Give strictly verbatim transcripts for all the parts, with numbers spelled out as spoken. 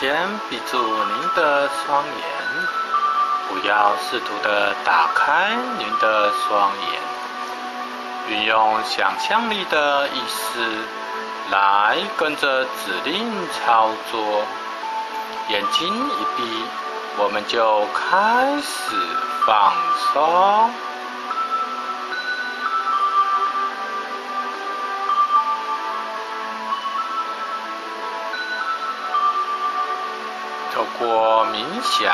先闭住您的双眼，不要试图的打开您的双眼，运用想象力的意识来跟着指令操作。眼睛一闭，我们就开始放松。透过冥想，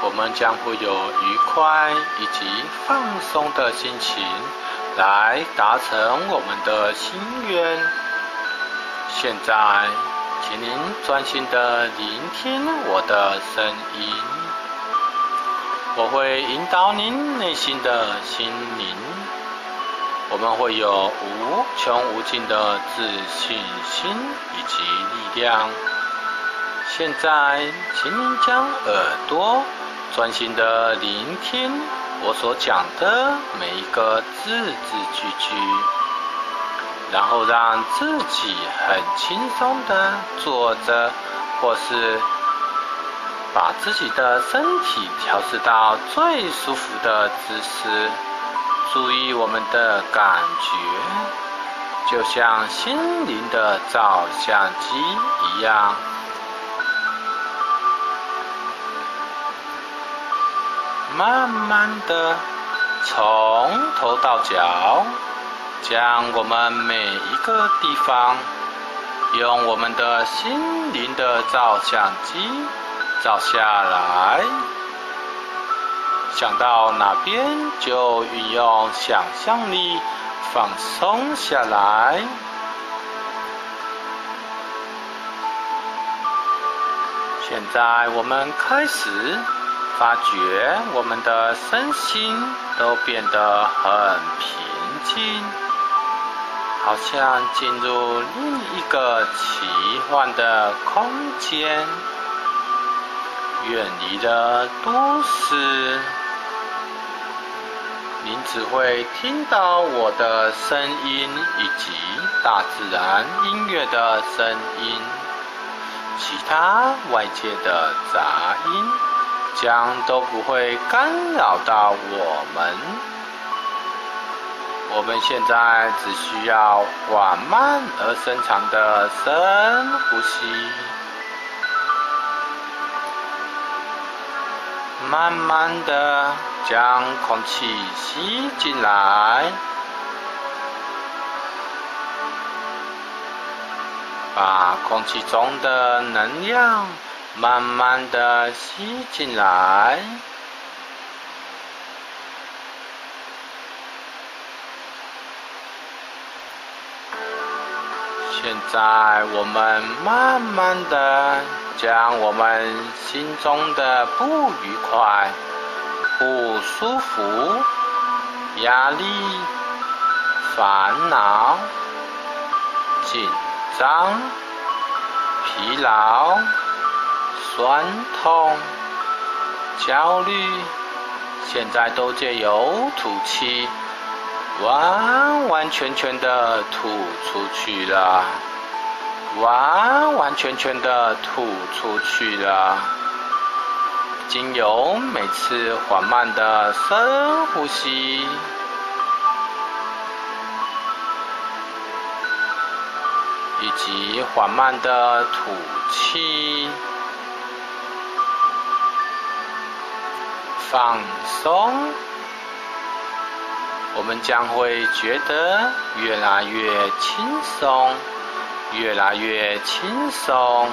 我们将会有愉快以及放松的心情，来达成我们的心愿。现在，请您专心的聆听我的声音，我会引导您内心的心灵，我们会有无穷无尽的自信心以及力量。现在，请您将耳朵专心的聆听我所讲的每一个字字句句。然后让自己很轻松的坐着，或是把自己的身体调试到最舒服的姿势。注意我们的感觉，就像心灵的照相机一样。慢慢的从头到脚，将我们每一个地方用我们的心灵的照相机照下来，想到哪边就运用想象力放松下来。现在我们开始发觉我们的身心都变得很平静，好像进入另一个奇幻的空间，远离了都市。您只会听到我的声音以及大自然音乐的声音，其他外界的杂音将都不会干扰到我们。我们现在只需要缓慢而深长的深呼吸，慢慢的将空气吸进来，把空气中的能量慢慢的吸进来。现在我们慢慢的将我们心中的不愉快、不舒服、压力、烦恼、紧张、疲劳、酸痛、焦虑，现在都借由吐气完完全全的吐出去了，完完全全的吐出去了。经由每次缓慢的深呼吸，以及缓慢的吐气，放松。我们将会觉得越来越轻松，越来越轻松。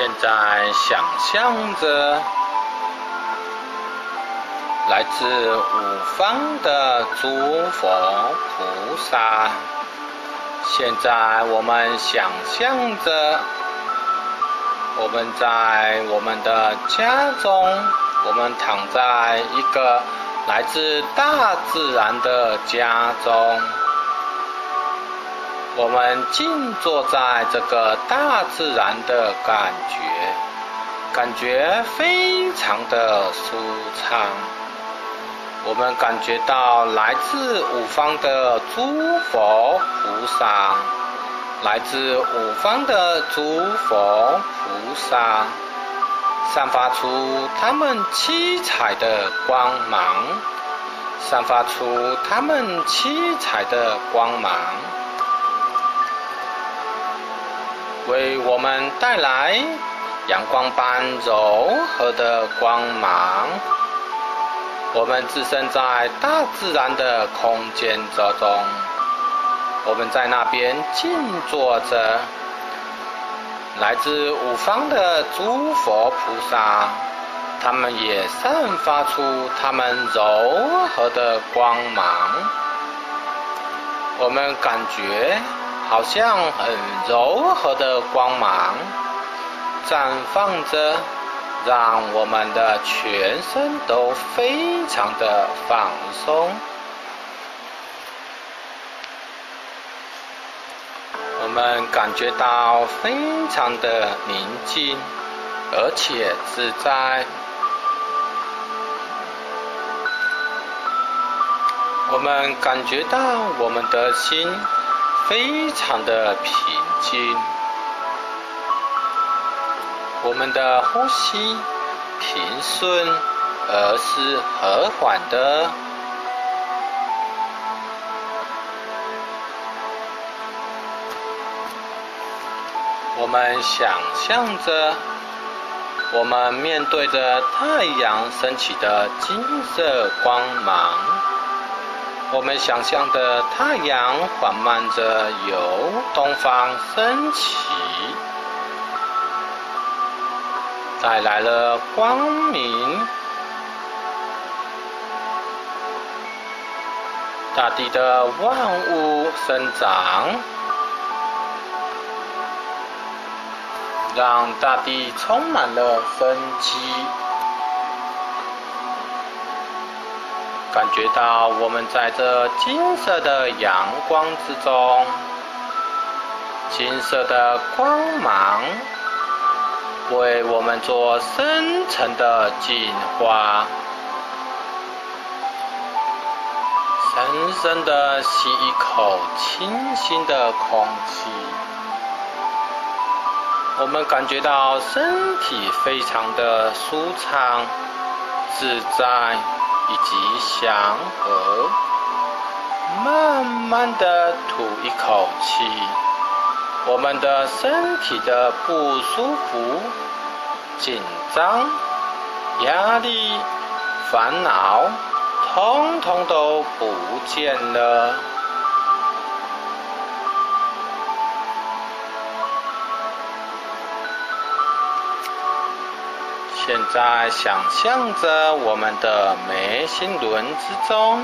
现在想象着来自五方的诸佛菩萨，现在我们想象着我们在我们的家中，我们躺在一个来自大自然的家中，我们静坐在这个大自然的感觉，感觉非常的舒畅。我们感觉到来自五方的诸佛菩萨，来自五方的诸佛菩萨散发出他们七彩的光芒，散发出他们七彩的光芒，为我们带来阳光般柔和的光芒。我们置身在大自然的空间之中，我们在那边静坐着，来自五方的诸佛菩萨，他们也散发出他们柔和的光芒。我们感觉好像很柔和的光芒绽放着，让我们的全身都非常的放松。我们感觉到非常的宁静，而且自在。我们感觉到我们的心非常的平静，我们的呼吸平顺而是和缓的。我们想象着，我们面对着太阳升起的金色光芒，我们想象着太阳缓慢着由东方升起，带来了光明，大地的万物生长，让大地充满了生机。感觉到我们在这金色的阳光之中，金色的光芒为我们做深层的净化，深深的吸一口清新的空气。我们感觉到身体非常的舒畅、自在以及祥和。慢慢的吐一口气，我们的身体的不舒服、紧张、压力、烦恼，通通都不见了。现在想象着我们的眉心轮之中，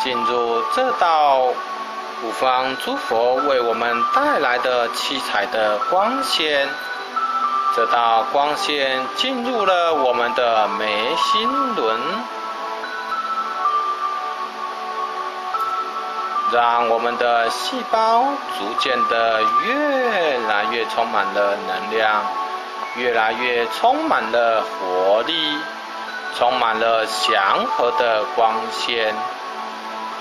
进入这道五方诸佛为我们带来的七彩的光线，这道光线进入了我们的眉心轮，让我们的细胞逐渐的越来越充满了能量，越来越充满了活力，充满了祥和的光线，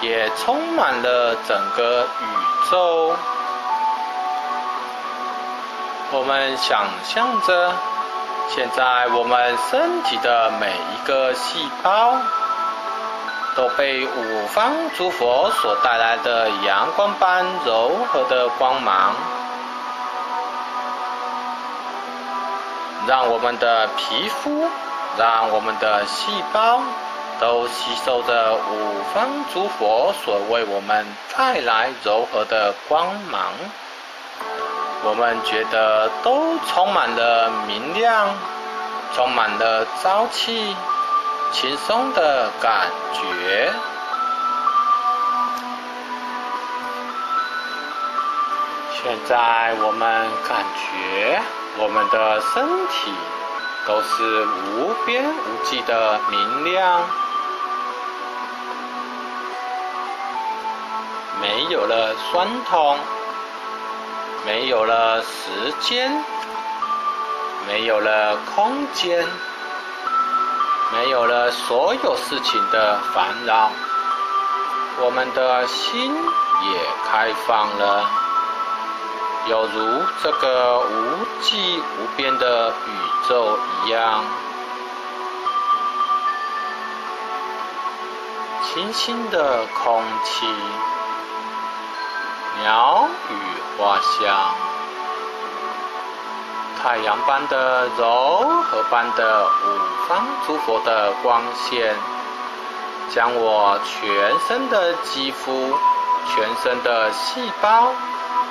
也充满了整个宇宙。我们想象着，现在我们身体的每一个细胞都被五方诸佛所带来的阳光般柔和的光芒，让我们的皮肤，让我们的细胞都吸收着五方诸佛所为我们带来柔和的光芒，我们觉得都充满了明亮，充满了朝气，轻松的感觉。现在我们感觉我们的身体都是无边无际的明亮，没有了酸痛，没有了时间，没有了空间，没有了所有事情的烦扰，我们的心也开放了。有如这个无际无边的宇宙一样，清新的空气，鸟语花香，太阳般的柔和般的五方诸佛的光线，将我全身的肌肤，全身的细胞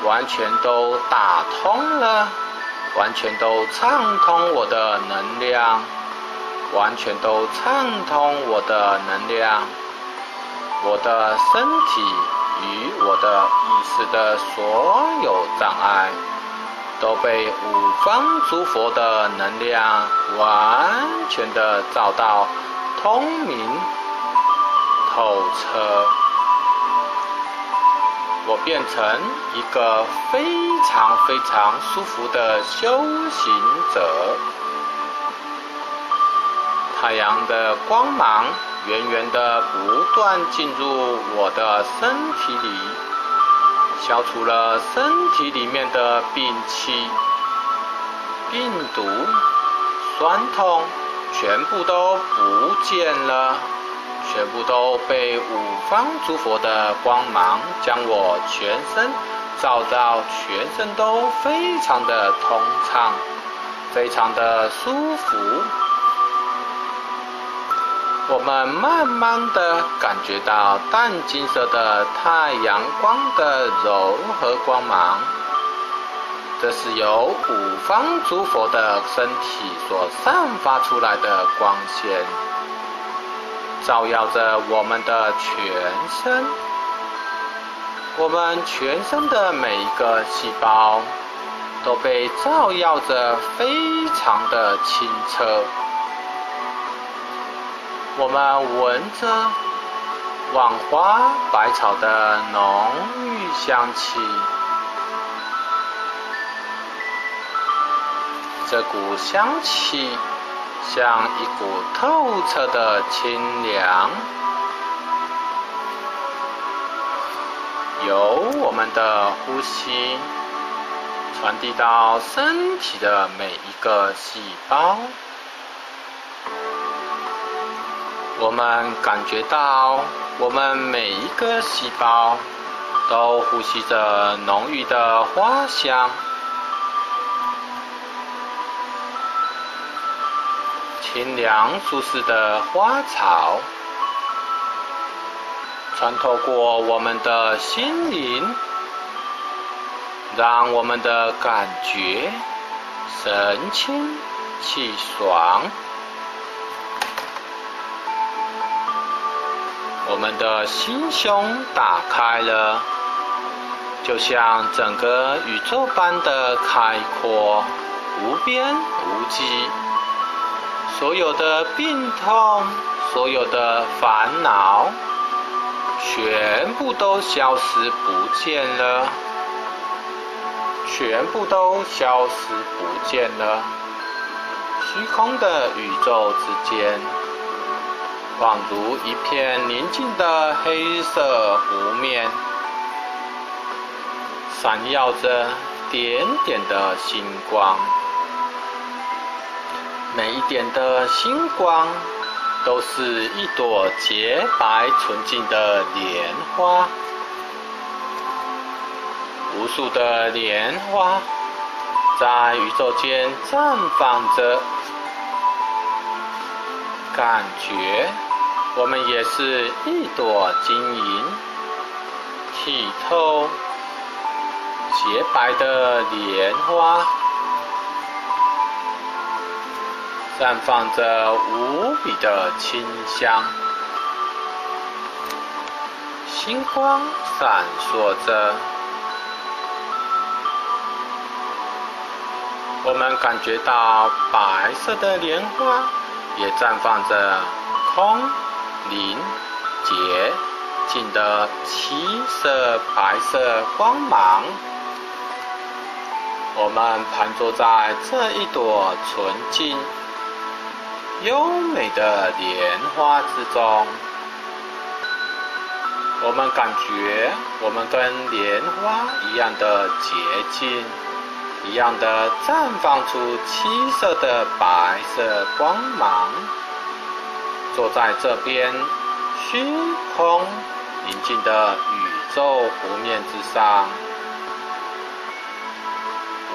完全都打通了，完全都畅通我的能量，完全都畅通我的能量，我的身体与我的意识的所有障碍，都被五方诸佛的能量完全的照到通明透彻。我变成一个非常非常舒服的修行者。太阳的光芒源源的不断进入我的身体里，消除了身体里面的病气、病毒、酸痛，全部都不见了。全部都被五方诸佛的光芒将我全身照到，全身都非常的通畅，非常的舒服。我们慢慢的感觉到淡金色的太阳光的柔和光芒，这是由五方诸佛的身体所散发出来的光线，照耀着我们的全身，我们全身的每一个细胞都被照耀着，非常的清澈。我们闻着万花百草的浓郁香气，这股香气像一股透彻的清凉，由我们的呼吸传递到身体的每一个细胞。我们感觉到，我们每一个细胞都呼吸着浓郁的花香。清凉舒适的花草穿透过我们的心灵，让我们的感觉神清气爽。我们的心胸打开了，就像整个宇宙般的开阔，无边无际。所有的病痛，所有的烦恼，全部都消失不见了，全部都消失不见了。虚空的宇宙之间，仿如一片宁静的黑色湖面，闪耀着点点的星光。每一点的星光都是一朵洁白纯净的莲花，无数的莲花在宇宙间绽放着。感觉我们也是一朵晶莹剔透洁白的莲花，绽放着无比的清香，星光闪烁着，我们感觉到白色的莲花也绽放着空灵洁净的七色白色光芒。我们盘坐在这一朵纯净优美的莲花之中，我们感觉我们跟莲花一样的洁净，一样的绽放出七色的白色光芒。坐在这边虚空宁静的宇宙湖面之上，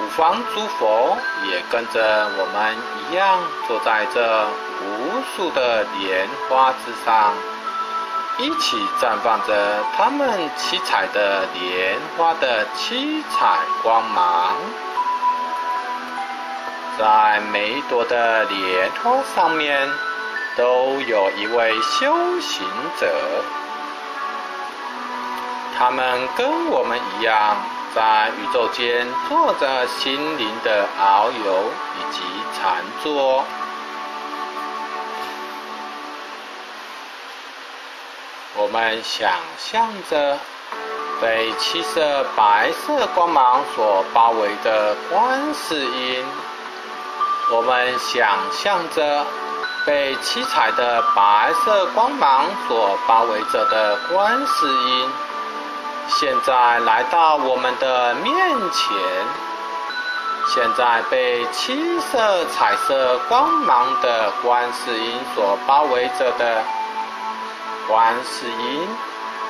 五方诸佛也跟着我们一样坐在这无数的莲花之上，一起绽放着他们七彩的莲花的七彩光芒。在每一朵的莲花上面都有一位修行者，他们跟我们一样在宇宙间做着心灵的遨游以及禅坐。我们想象着被七色白色光芒所包围的观世音，我们想象着被七彩的白色光芒所包围着的观世音，现在来到我们的面前，现在被七色彩色光芒的观世音所包围着的观世音，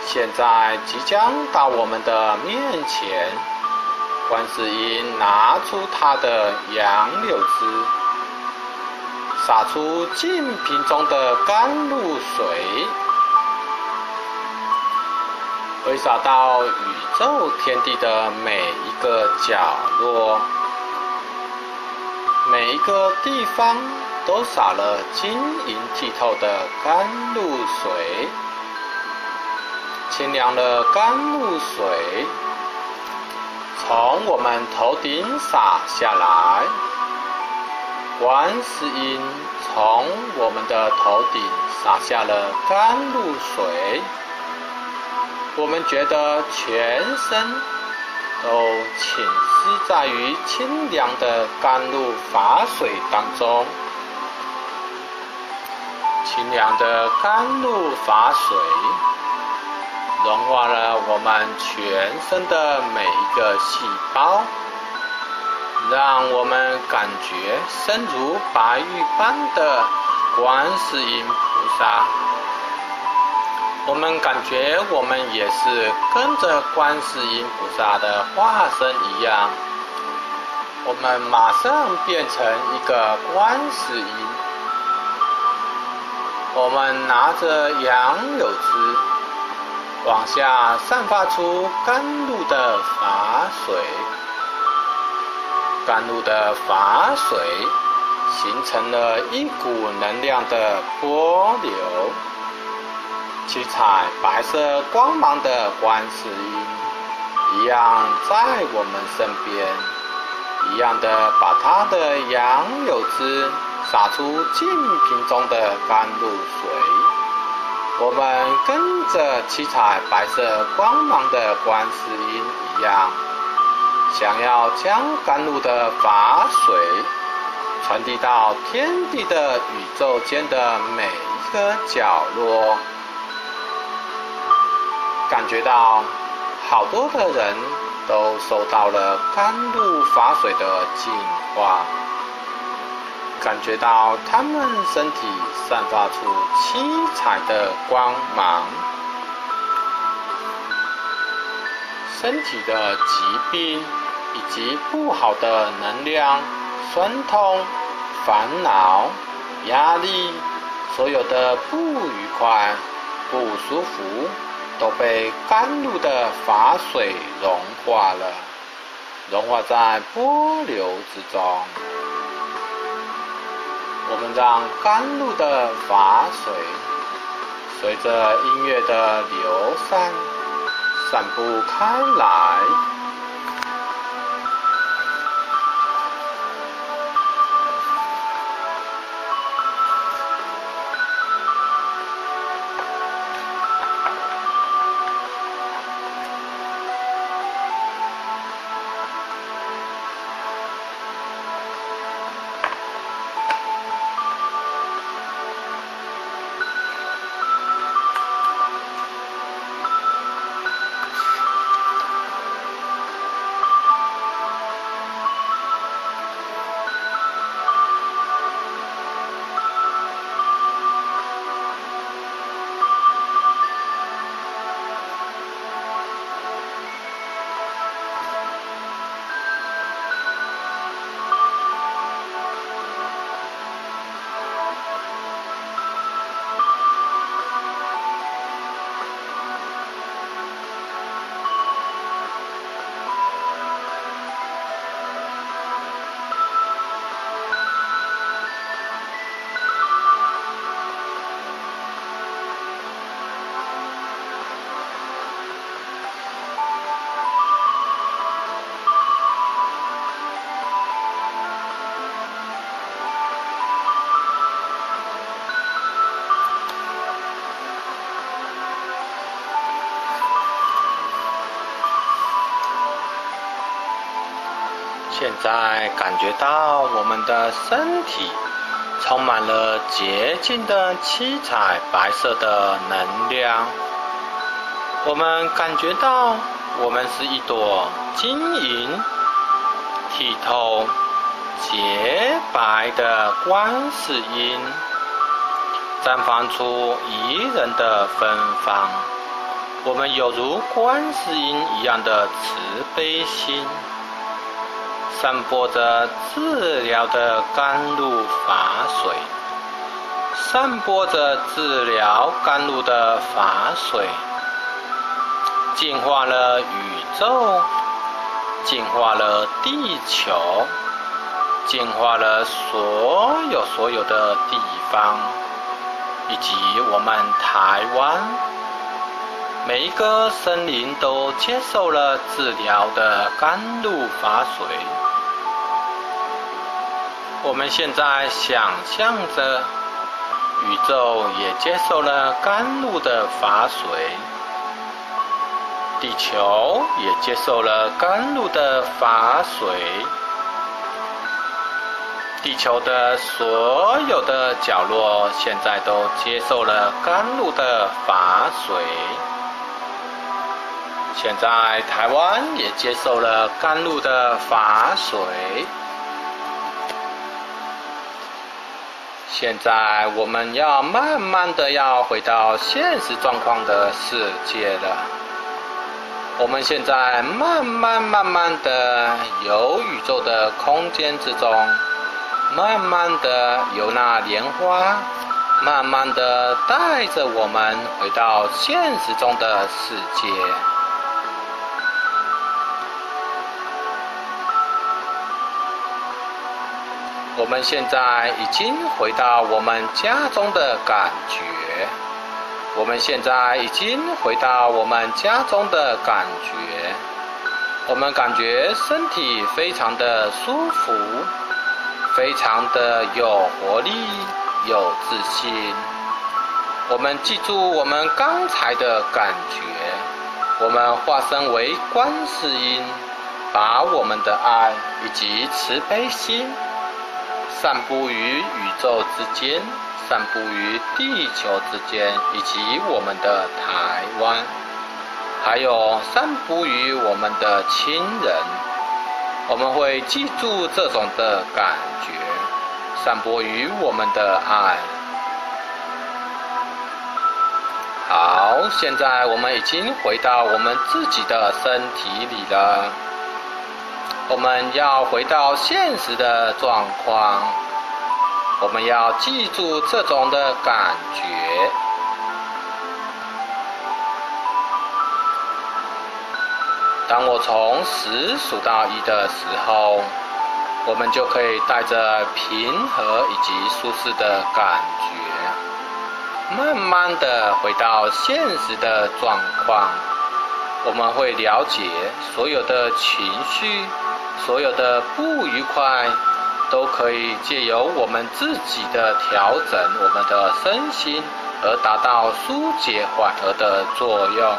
现在即将到我们的面前。观世音拿出他的杨柳枝，洒出净瓶中的甘露水，挥洒到宇宙天地的每一个角落，每一个地方都洒了晶莹剔透的甘露水，清凉的甘露水从我们头顶洒下来，观世音从我们的头顶洒下了甘露水。我们觉得全身都浸湿在于清凉的甘露法水当中，清凉的甘露法水融化了我们全身的每一个细胞，让我们感觉身如白玉般的观世音菩萨。我们感觉我们也是跟着观世音菩萨的化身一样，我们马上变成一个观世音。我们拿着杨柳枝往下散发出甘露的法水，甘露的法水形成了一股能量的波流，七彩白色光芒的观世音一样在我们身边，一样的把它的杨柳枝洒出净瓶中的甘露水。我们跟着七彩白色光芒的观世音一样，想要将甘露的法水传递到天地的宇宙间的每一个角落。感觉到好多的人都受到了甘露法水的净化，感觉到他们身体散发出七彩的光芒，身体的疾病以及不好的能量、酸痛、烦恼、压力，所有的不愉快、不舒服都被甘露的法水融化了，融化在波流之中。我们让甘露的法水随着音乐的流散，散布开来。现在感觉到我们的身体充满了洁净的七彩白色的能量，我们感觉到我们是一朵晶莹、剔透、洁白的观世音，绽放出宜人的芬芳。我们有如观世音一样的慈悲心，散播着治疗的甘露法水，散播着治疗甘露的法水，净化了宇宙，净化了地球，净化了所有所有的地方，以及我们台湾。每一个森林都接受了治疗的甘露法水。我们现在想象着，宇宙也接受了甘露的法水，地球也接受了甘露的法水，地球的所有的角落现在都接受了甘露的法水。现在台湾也接受了甘露的法水。现在我们要慢慢的要回到现实状况的世界了。我们现在慢慢慢慢的由宇宙的空间之中，慢慢的由那莲花，慢慢的带着我们回到现实中的世界。我们现在已经回到我们家中的感觉，我们现在已经回到我们家中的感觉，我们感觉身体非常的舒服，非常的有活力，有自信。我们记住我们刚才的感觉，我们化身为观世音，把我们的爱以及慈悲心散布于宇宙之间，散布于地球之间，以及我们的台湾，还有散布于我们的亲人。我们会记住这种的感觉，散播于我们的爱。好，现在我们已经回到我们自己的身体里了。我们要回到现实的状况，我们要记住这种的感觉。当我从十数到一的时候，我们就可以带着平和以及舒适的感觉，慢慢的回到现实的状况。我们会了解所有的情绪，所有的不愉快，都可以借由我们自己的调整我们的身心，而达到疏解缓和的作用。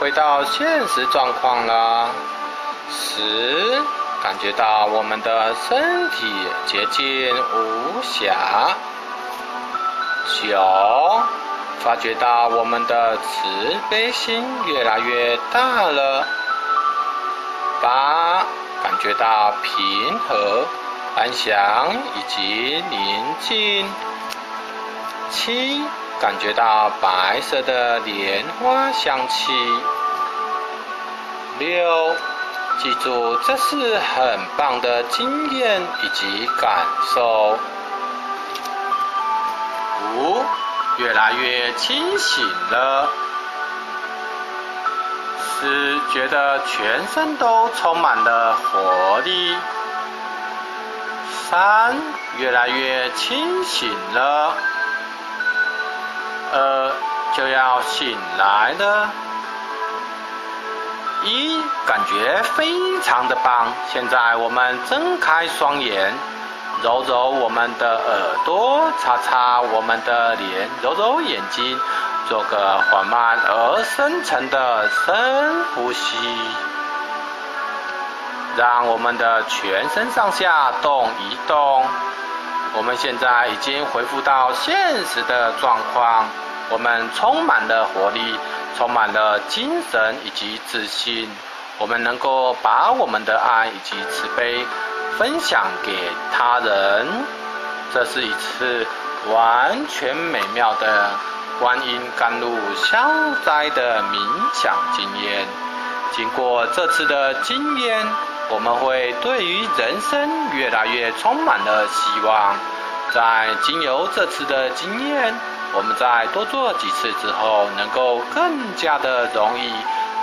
回到现实状况了。十，感觉到我们的身体洁净无瑕。九，发觉到我们的慈悲心越来越大了。八，感觉到平和、安详以及宁静。七，感觉到白色的莲花香气。六，记住这是很棒的经验以及感受。五，越来越清醒了。四，觉得全身都充满了活力。三，越来越清醒了。二，就要醒来了。一，感觉非常的棒。现在我们睁开双眼，揉揉我们的耳朵，擦擦我们的脸，揉揉眼睛，做个缓慢而深沉的深呼吸，让我们的全身上下动一动。我们现在已经恢复到现实的状况，我们充满了活力，充满了精神以及自信，我们能够把我们的爱以及慈悲分享给他人。这是一次完全美妙的观音甘露消灾的冥想经验。经过这次的经验，我们会对于人生越来越充满了希望。在经由这次的经验，我们在多做几次之后，能够更加的容易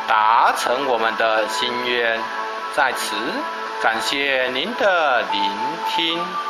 达成我们的心愿。在此，感谢您的聆听。